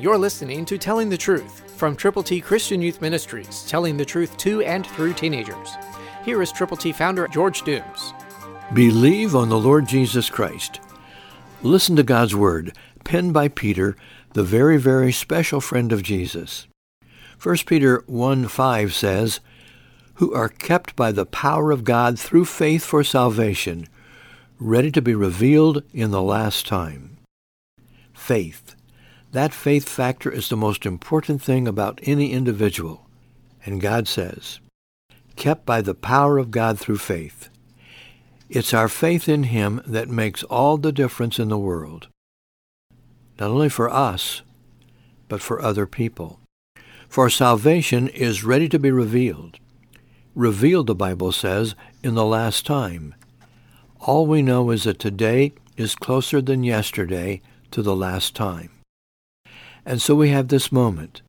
You're listening to Telling the Truth from Triple T Christian Youth Ministries, telling the truth to and through teenagers. Here is Triple T founder George Dooms. Believe on the Lord Jesus Christ. Listen to God's Word, penned by Peter, the very, very special friend of Jesus. 1 Peter 1:5 says, "Who are kept by the power of God through faith for salvation, ready to be revealed in the last time." Faith. That faith factor is the most important thing about any individual. And God says, kept by the power of God through faith. It's our faith in Him that makes all the difference in the world. Not only for us, but for other people. For salvation is ready to be revealed. Revealed, the Bible says, in the last time. All we know is that today is closer than yesterday to the last time. And so we have this moment,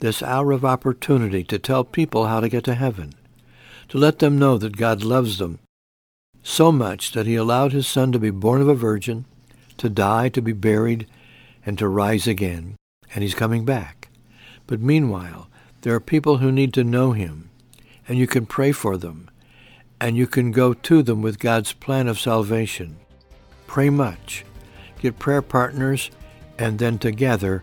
this hour of opportunity to tell people how to get to heaven, to let them know that God loves them so much that He allowed His Son to be born of a virgin, to die, to be buried, and to rise again. And He's coming back. But meanwhile, there are people who need to know Him, and you can pray for them, and you can go to them with God's plan of salvation. Pray much. Get prayer partners, and then together,